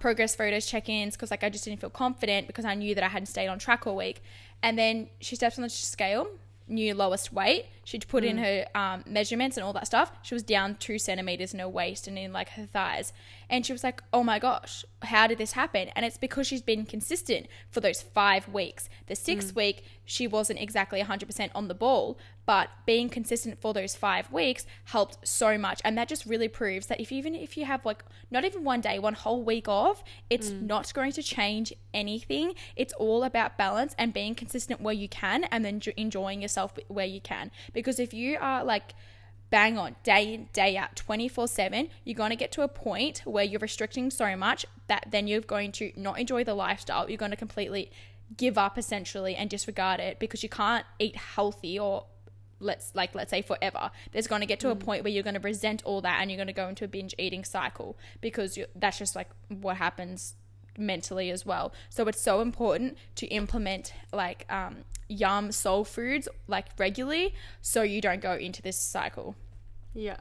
progress photos, check-ins, because like I just didn't feel confident because I knew that I hadn't stayed on track all week. And then she steps on the scale, new lowest weight. She'd put in her measurements and all that stuff. She was down 2 centimeters in her waist and in like her thighs, and she was like, oh my gosh, how did this happen? And it's because she's been consistent for those 5 weeks. The sixth week she wasn't exactly 100% on the ball, but being consistent for those 5 weeks helped so much. And that just really proves that if you have like not even one day, one whole week off, it's not going to change anything. It's all about balance and being consistent where you can, and then enjoying yourself where you can. Because if you are like bang on day in, day out, 24/7, you're going to get to a point where you're restricting so much that then you're going to not enjoy the lifestyle. You're going to completely give up essentially and disregard it, because you can't eat healthy or let's say forever. There's going to get to a point where you're going to resent all that, and you're going to go into a binge eating cycle, because that's just like what happens mentally as well. So it's so important to implement like yum soul foods like regularly, so you don't go into this cycle. Yeah,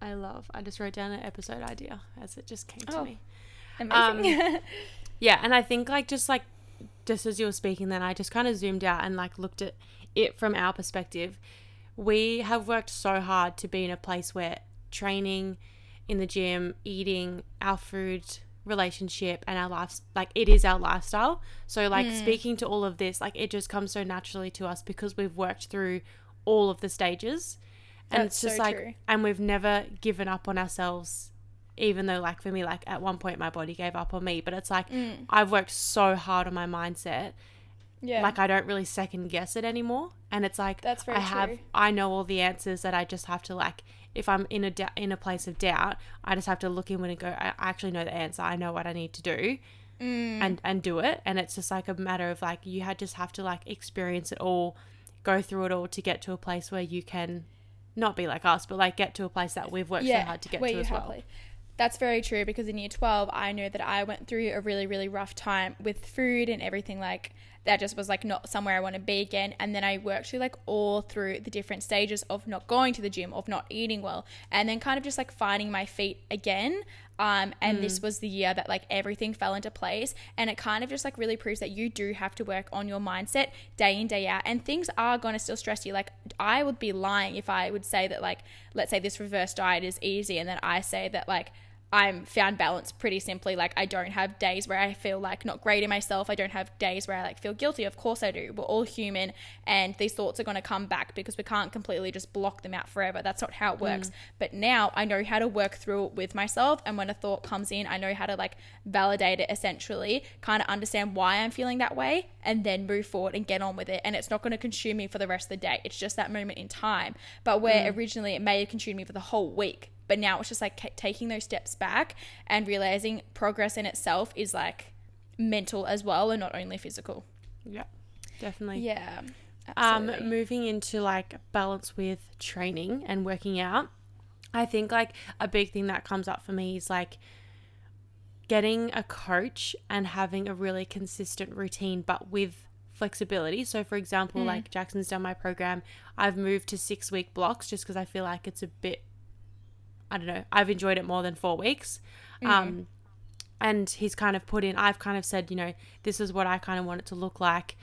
I just wrote down an episode idea as it just came to me. Amazing. Yeah, and I think like just as you were speaking then I just kind of zoomed out and like looked at it from our perspective, we have worked so hard to be in a place where training in the gym, eating, our food, relationship, and our life, like, it is our lifestyle. So, like, speaking to all of this, like, it just comes so naturally to us because we've worked through all of the stages. And that's, it's just so, like, true. And we've never given up on ourselves, even though, like, for me, like, at one point my body gave up on me, but it's like, I've worked so hard on my mindset. Yeah. Like, I don't really second guess it anymore. And it's like, that's very true. I know all the answers that I just have to, like, if I'm in a place of doubt, I just have to look inward and go, I actually know the answer. I know what I need to do and do it. And it's just like a matter of, like, you just have to, like, experience it all, go through it all to get to a place where you can not be like us, but, like, get to a place that we've worked so hard to get to as well. That's very true, because in year 12, I know that I went through a really, really rough time with food and everything, like, that just was, like, not somewhere I want to be again. And then I worked through, like, all through the different stages of not going to the gym, of not eating well, and then kind of just, like, finding my feet again. And this was the year that, like, everything fell into place, and it kind of just, like, really proves that you do have to work on your mindset day in, day out, and things are going to still stress you. Like, I would be lying if I would say that, like, let's say this reverse diet is easy, and then I say that, like, I'm found balance pretty simply. Like, I don't have days where I feel, like, not great in myself. I don't have days where I, like, feel guilty. Of course I do. We're all human, and these thoughts are going to come back because we can't completely just block them out forever. That's not how it works. But now I know how to work through it with myself, and when a thought comes in, I know how to, like, validate it, essentially, kind of understand why I'm feeling that way, and then move forward and get on with it. And it's not going to consume me for the rest of the day. It's just that moment in time. But where originally it may have consumed me for the whole week, but now it's just, like, taking those steps back and realizing progress in itself is, like, mental as well and not only physical. Yeah, definitely. Yeah, absolutely. Moving into, like, balance with training and working out, I think, like, a big thing that comes up for me is, like, getting a coach and having a really consistent routine but with flexibility. So, for example, like, Jackson's done my program. I've moved to 6-week blocks just because I feel like it's a bit, I don't know, I've enjoyed it more than 4 weeks. And he's kind of put in, I've kind of said, you know, this is what I kind of want it to look like.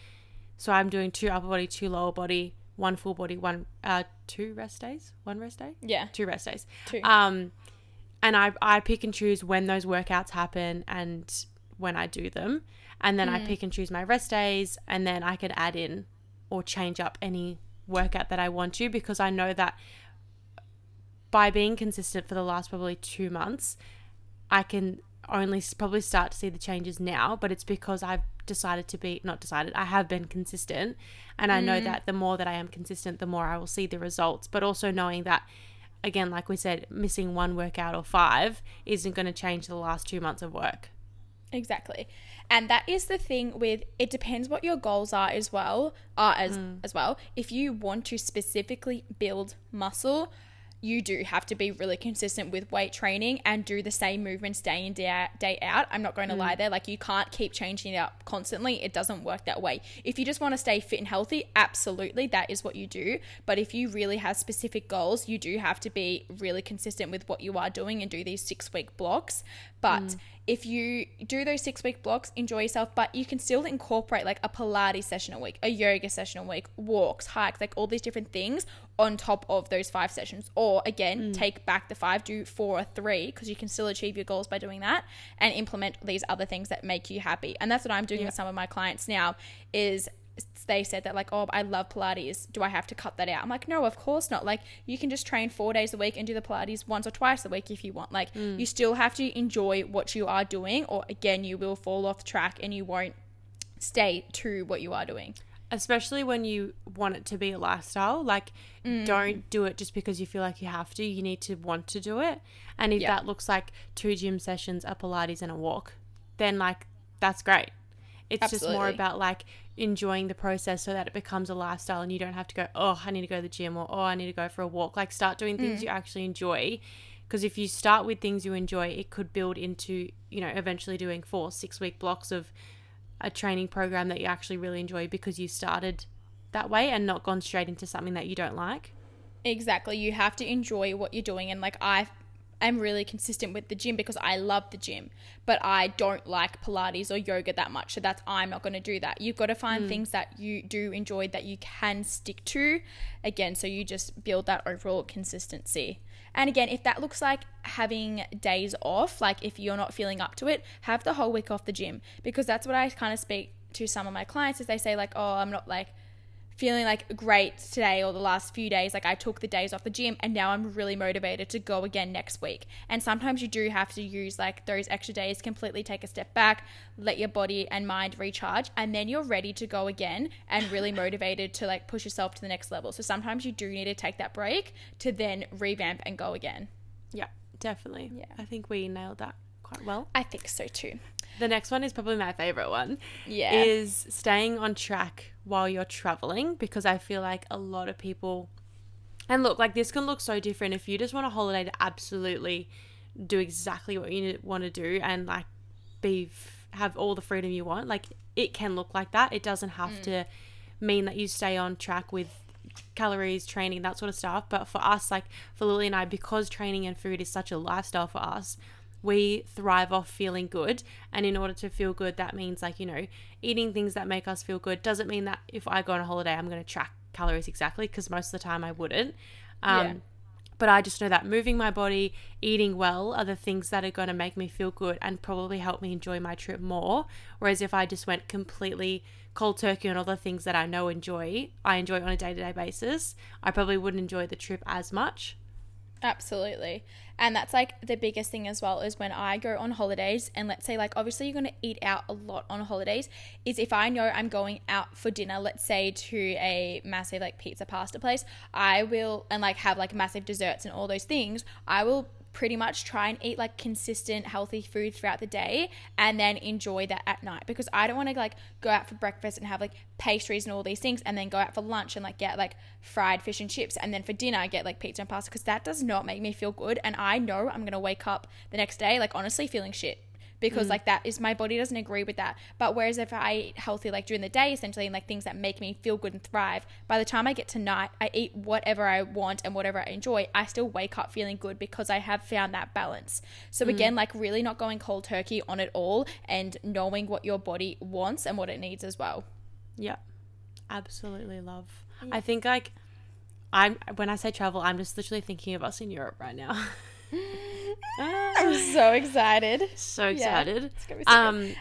So I'm doing 2 upper body, 2 lower body, 1 full body, 2 rest days, 1 rest day? Yeah. 2 rest days. 2. And I pick and choose when those workouts happen and when I do them. And then I pick and choose my rest days, and then I can add in or change up any workout that I want to, because I know that by being consistent for the last probably 2 months, I can only probably start to see the changes now, but it's because I've I have been consistent, and I know that the more that I am consistent, the more I will see the results. But also knowing that, again, like we said, missing 1 workout or 5 isn't going to change the last 2 months of work. Exactly. And that is the thing with, it depends what your goals are as well. If you want to specifically build muscle, you do have to be really consistent with weight training and do the same movements day in, day out. I'm not going to lie there. Like, you can't keep changing it up constantly. It doesn't work that way. If you just want to stay fit and healthy, absolutely, that is what you do. But if you really have specific goals, you do have to be really consistent with what you are doing and do these 6-week blocks. But if you do those 6-week blocks, enjoy yourself, but you can still incorporate, like, a Pilates session a week, a yoga session a week, walks, hikes, like, all these different things on top of those 5 sessions. Or, again, take back the 5, do 4 or 3, because you can still achieve your goals by doing that, and implement these other things that make you happy. And that's what I'm doing with some of my clients now, is they said that, like, oh, I love Pilates, do I have to cut that out? I'm like, no, of course not. Like, you can just train 4 days a week and do the Pilates once or twice a week if you want. Like, you still have to enjoy what you are doing, or, again, you will fall off track and you won't stay to what you are doing. Especially when you want it to be a lifestyle, like, don't do it just because you feel like you have to. You need to want to do it. And if that looks like 2 gym sessions, a Pilates and a walk, then, like, that's great. It's Absolutely. Just more about, like, enjoying the process so that it becomes a lifestyle, and you don't have to go, oh, I need to go to the gym, or, oh, I need to go for a walk. Like, start doing things you actually enjoy, because if you start with things you enjoy, it could build into, you know, eventually doing 4-6-week blocks of a training program that you actually really enjoy, because you started that way and not gone straight into something that you don't like. Exactly. You have to enjoy what you're doing. And, like, I am really consistent with the gym because I love the gym, but I don't like Pilates or yoga that much. So I'm not going to do that. You've got to find things that you do enjoy that you can stick to, again, so you just build that overall consistency. And again, if that looks like having days off, like if you're not feeling up to it, have the whole week off the gym, because that's what I kind of speak to some of my clients, is they say like, oh, I'm not like feeling like great today or the last few days, like I took the days off the gym and now I'm really motivated to go again next week. And sometimes you do have to use like those extra days, completely take a step back, let your body and mind recharge, and then you're ready to go again and really motivated to like push yourself to the next level. So sometimes you do need to take that break to then revamp and go again. Yeah, definitely. Yeah, I think we nailed that quite well. I think so too. The next one is probably my favorite one. Yeah. Is staying on track while you're traveling, because I feel like a lot of people, and look, like this can look so different. If you just want a holiday to absolutely do exactly what you want to do and like have all the freedom you want, like it can look like that. It doesn't have to mean that you stay on track with calories, training, that sort of stuff. But for us, like for Lily and I, because training and food is such a lifestyle for us, we thrive off feeling good. And in order to feel good, that means like, you know, eating things that make us feel good. Doesn't mean that if I go on a holiday, I'm going to track calories exactly, because most of the time I wouldn't. But I just know that moving my body, eating well are the things that are going to make me feel good and probably help me enjoy my trip more. Whereas if I just went completely cold turkey on all the things that I enjoy on a day-to-day basis, I probably wouldn't enjoy the trip as much. Absolutely. And that's like the biggest thing as well, is when I go on holidays, and let's say like obviously you're going to eat out a lot on holidays, is if I know I'm going out for dinner, let's say to a massive like pizza pasta place, I will, and like have like massive desserts and all those things, I will pretty much try and eat like consistent healthy food throughout the day and then enjoy that at night, because I don't want to like go out for breakfast and have like pastries and all these things, and then go out for lunch and like get like fried fish and chips, and then for dinner I get like pizza and pasta, because that does not make me feel good. And I know I'm gonna wake up the next day like honestly feeling shit, because like that is, my body doesn't agree with that. But whereas if I eat healthy like during the day essentially, and like things that make me feel good and thrive, by the time I get to night, I eat whatever I want and whatever I enjoy, I still wake up feeling good because I have found that balance. So again, like really not going cold turkey on it all, and knowing what your body wants and what it needs as well. Yeah, absolutely love. Yeah. I think like when I say travel, I'm just literally thinking of us in Europe right now. I'm so excited. So excited. Yeah, it's gonna be so good.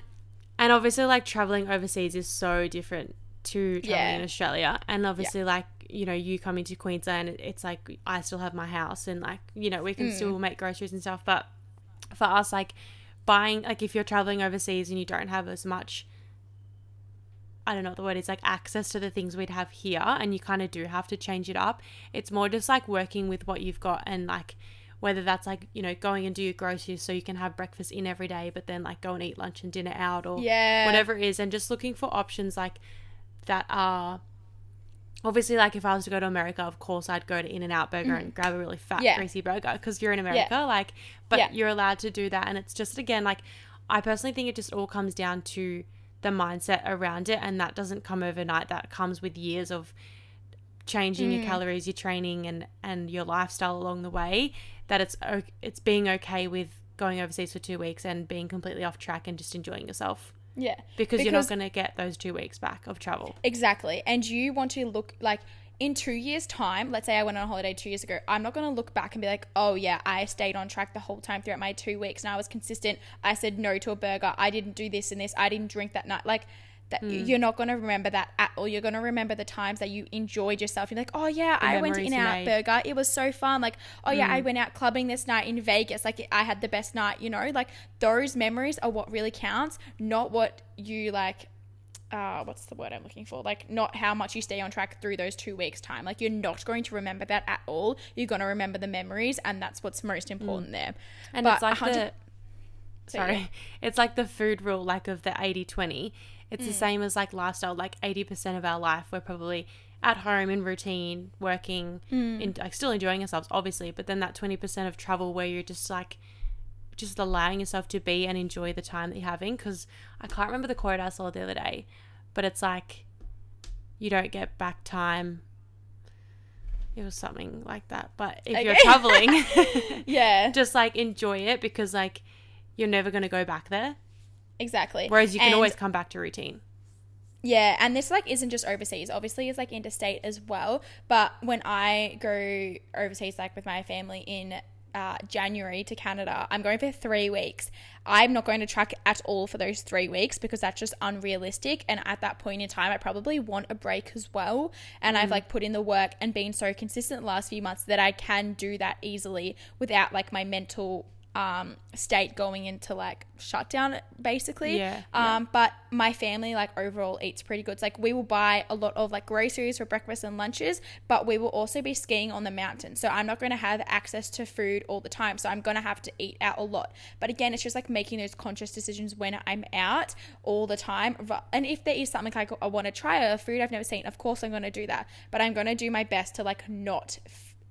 And obviously like traveling overseas is so different to traveling in Australia. And obviously like, you know, you coming to Queensland, it's like I still have my house and like, you know, we can still make groceries and stuff. But for us, like buying, like if you're traveling overseas and you don't have as much, I don't know what the word is, like access to the things we'd have here, and you kind of do have to change it up. It's more just like working with what you've got, and like whether that's like, you know, going and do your groceries so you can have breakfast in every day, but then like go and eat lunch and dinner out, or whatever it is. And just looking for options like that are obviously, like if I was to go to America, of course I'd go to In-N-Out Burger and grab a really fat greasy burger, because you're in America, like, but you're allowed to do that. And it's just, again, like I personally think it just all comes down to the mindset around it, and that doesn't come overnight. That comes with years of changing your calories, your training, and your lifestyle along the way. That it's being okay with going overseas for 2 weeks and being completely off track and just enjoying yourself. Yeah. Because you're not going to get those 2 weeks back of travel. Exactly. And you want to look like in 2 years' time, let's say I went on a holiday 2 years ago, I'm not going to look back and be like, oh yeah, I stayed on track the whole time throughout my 2 weeks and I was consistent. I said no to a burger. I didn't do this and this. I didn't drink that night. Like, that you're not going to remember that at all. You're going to remember the times that you enjoyed yourself. You're like, oh yeah, I went to In-N-Out Burger, it was so fun. Like, oh yeah, I went out clubbing this night in Vegas, like I had the best night, you know. Like those memories are what really counts, not what you like, what's the word I'm looking for, like not how much you stay on track through those 2 weeks time. Like you're not going to remember that at all. You're going to remember the memories, and that's what's most important there. And but it's like it's like the food rule, like of the 80-20. It's the same as like lifestyle. Like 80% of our life we're probably at home in routine, working, in, like still enjoying ourselves obviously, but then that 20% of travel where you're just like just allowing yourself to be and enjoy the time that you're having. Because I can't remember the quote I saw the other day, but it's like you don't get back time. It was something like that. But if you're traveling, yeah, just like enjoy it, because like you're never going to go back there. Exactly. Whereas you can always come back to routine. Yeah, and this like isn't just overseas. Obviously, it's like interstate as well. But when I go overseas, like with my family in January to Canada, I'm going for 3 weeks. I'm not going to track at all for those 3 weeks because that's just unrealistic, and at that point in time I probably want a break as well, and I've like put in the work and been so consistent the last few months that I can do that easily without like my mental state going into like shutdown basically. But my family like overall eats pretty good. It's like we will buy a lot of like groceries for breakfast and lunches, but we will also be skiing on the mountain, so I'm not going to have access to food all the time, so I'm going to have to eat out a lot. But again, it's just like making those conscious decisions when I'm out all the time. And if there is something like I want to try, a food I've never seen, of course I'm going to do that, but I'm going to do my best to like not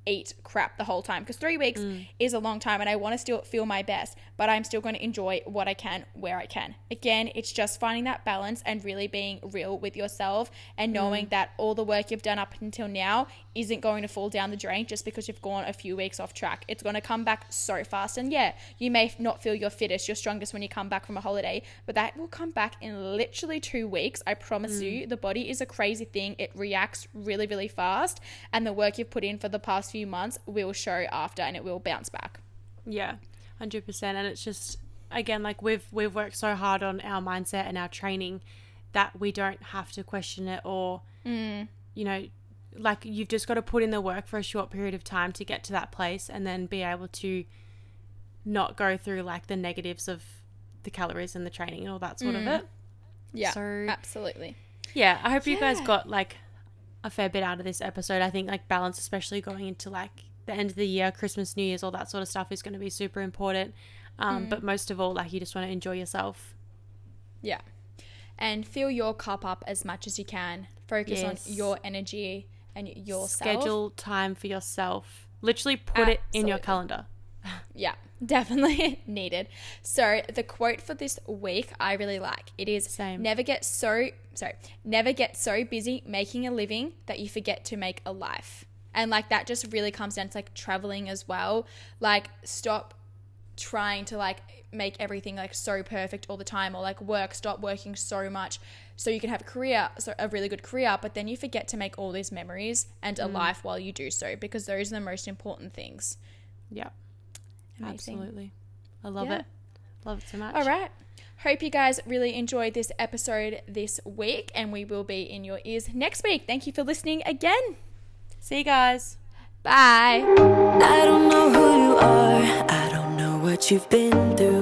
eat crap the whole time, because 3 weeks is a long time, and I want to still feel my best, but I'm still going to enjoy what I can where I can. Again, it's just finding that balance and really being real with yourself and knowing that all the work you've done up until now isn't going to fall down the drain just because you've gone a few weeks off track. It's going to come back so fast, and yeah, you may not feel your fittest, your strongest when you come back from a holiday, but that will come back in literally 2 weeks. I promise you, the body is a crazy thing. It reacts really, really fast, and the work you've put in for the past few months will show after, and it will bounce back. Yeah, 100%. And it's just, again, like we've worked so hard on our mindset and our training that we don't have to question it, or you know, like you've just got to put in the work for a short period of time to get to that place, and then be able to not go through like the negatives of the calories and the training and all that sort of it. Yeah, so absolutely. Yeah, I hope you guys got like a fair bit out of this episode. I think like balance, especially going into like the end of the year, Christmas, New Year's, all that sort of stuff is going to be super important. But most of all, like you just want to enjoy yourself. Yeah. And fill your cup up as much as you can. Focus on your energy and yourself. Schedule time for yourself. Literally put it in your calendar. Yeah, definitely needed. So the quote for this week I really like. It is never get so busy making a living that you forget to make a life. And like that just really comes down to like traveling as well. Like stop trying to like make everything like so perfect all the time, or like stop working so much so you can have a really good career, but then you forget to make all these memories and a life while you do so, because those are the most important things. Yeah. Amazing. Absolutely. I love it. Love it so much. All right. Hope you guys really enjoyed this episode this week, and we will be in your ears next week. Thank you for listening again. See you guys. Bye. I don't know who you are. I don't know what you've been through.